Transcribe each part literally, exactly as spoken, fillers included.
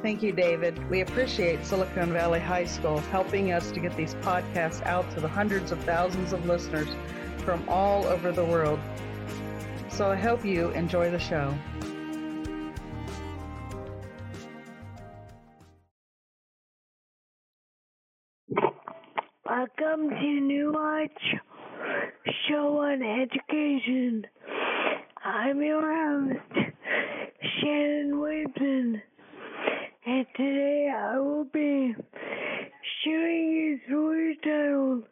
Thank you, David. We appreciate Silicon Valley High School helping us to get these podcasts out to the hundreds of thousands of listeners from all over the world. So I hope you enjoy the show. Welcome to New Heights Show on Education. I'm your host, Shannon Williamson, and today I will be sharing you a story titled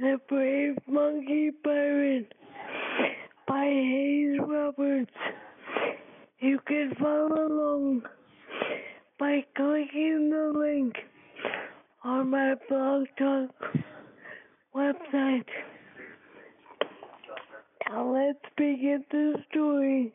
The Brave Monkey Pirate by Hayes Roberts. You can follow along by clicking the link on my blog talk website. Now let's begin the story.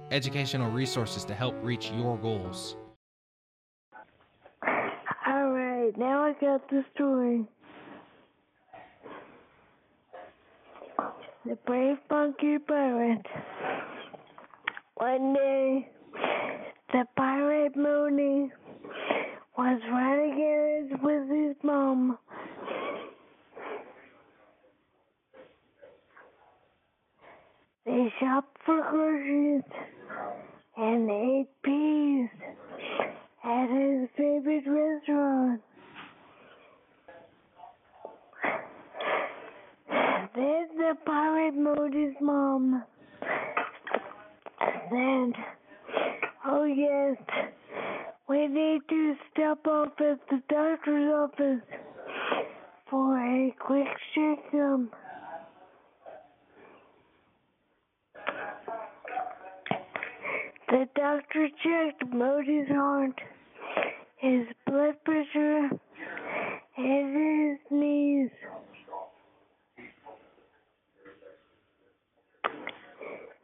Educational resources to help reach your goals. All right, now I got the story. The Brave Monkey Pirate. One day, the pirate Mooney was riding errands with his mom. They shopped for groceries and ate peas at his favorite restaurant. Then the pirate Mooney's mom said, "Oh yes, we need to stop off at the doctor's office for a quick checkup." The doctor checked Mooney's heart, his blood pressure, and his knees.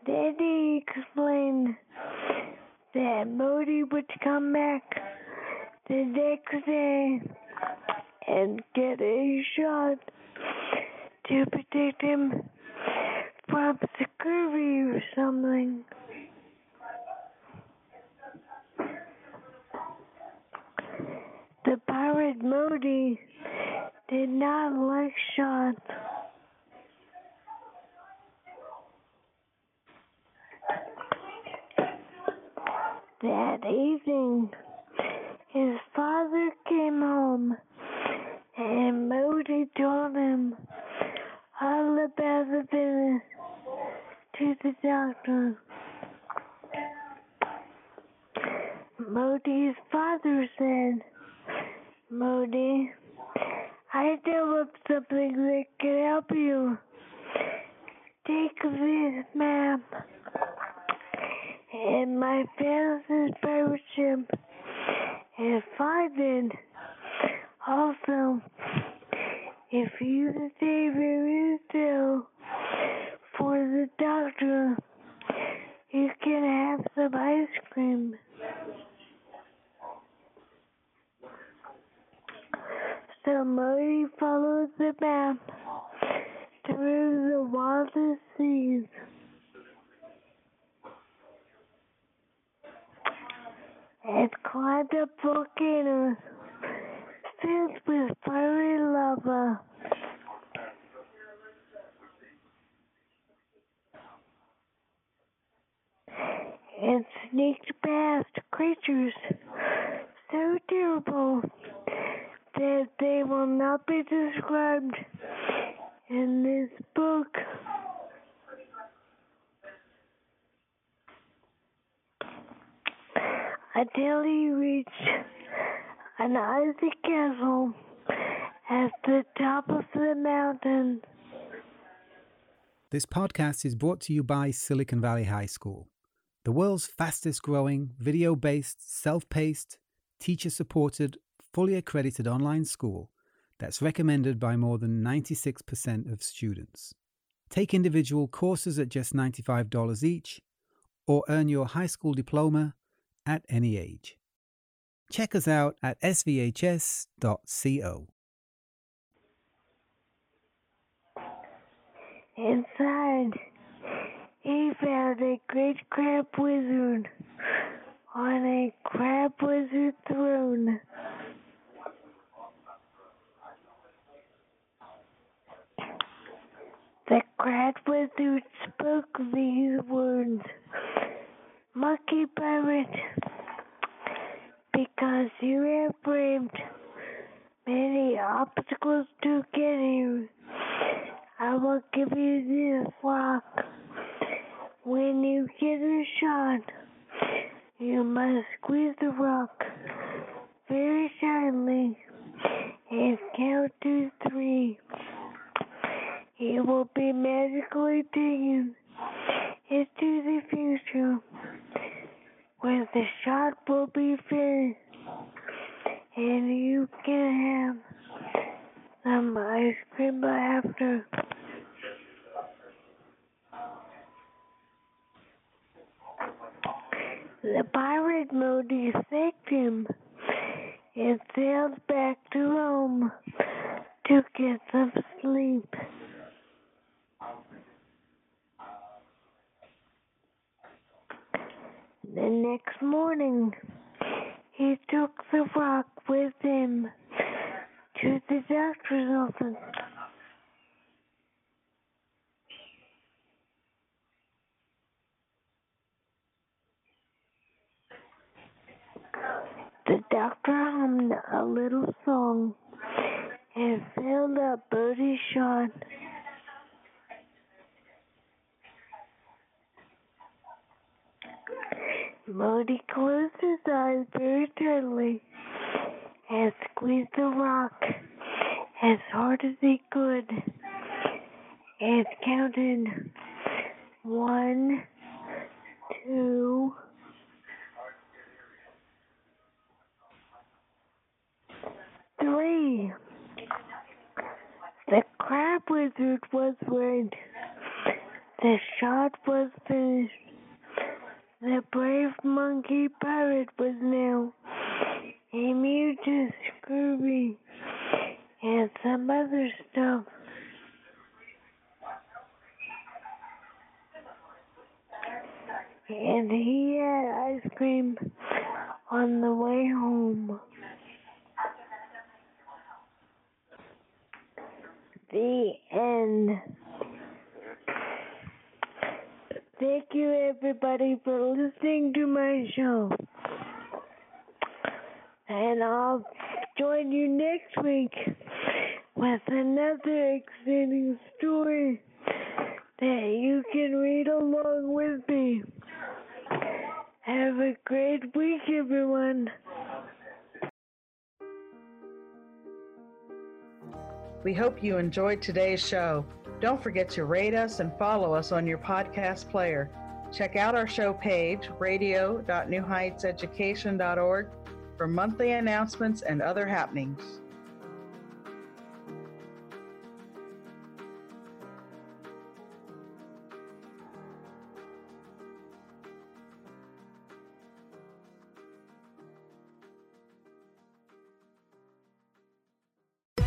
Then he explained that Mooney would come back the next day and get a shot to protect him from scurvy or something. The pirate Mooney did not like shots. That evening, his father came home and Mooney told him all about the business to the doctor. Mooney's father said, "Mooney, I developed something that can help you. Take this map and my family's pirate ship and find it. Also, if you stay very still for the doctor, you can have of ice cream. So Murray follows the map through the water seas. It climbed up volcanoes filled with fiery lava. It sneaked past creatures so terrible that they will not be described in this book. Until he reached an icy castle at the top of the mountain. This podcast is brought to you by Silicon Valley High School, the world's fastest growing, video-based, self-paced, teacher-supported, fully accredited online school that's recommended by more than ninety-six percent of students. Take individual courses at just ninety-five dollars each, or earn your high school diploma at any age. Check us out at s v h s dot co. Inside, he found a great crab wizard on a crab wizard throne. The crab wizard spoke these words: "Monkey pirate, because you have braved many obstacles to get here, I will give you this rock. When you get a shot, you must squeeze the rock very tightly and count to three. It will be magically taken into the future, where the shot will be finished, and you can have some ice cream after." The pirate mode thanked him and sailed back to Rome to get some sleep. The next morning, he took the rock with him to the doctor's office. The doctor hummed a little song and filled up Birdie's shot. Modi closed his eyes very tightly and squeezed the rock as hard as he could and counted one, two, three. The crab wizard was worried. The shot was finished. The brave monkey pirate was now a mutant Scooby and some other stuff. And he had ice cream on the way home. The end. Thank you, everybody, for listening to my show. And I'll join you next week with another exciting story that you can read along with me. Have a great week, everyone. We hope you enjoyed today's show. Don't forget to rate us and follow us on your podcast player. Check out our show page, radio dot new heights education dot org, for monthly announcements and other happenings.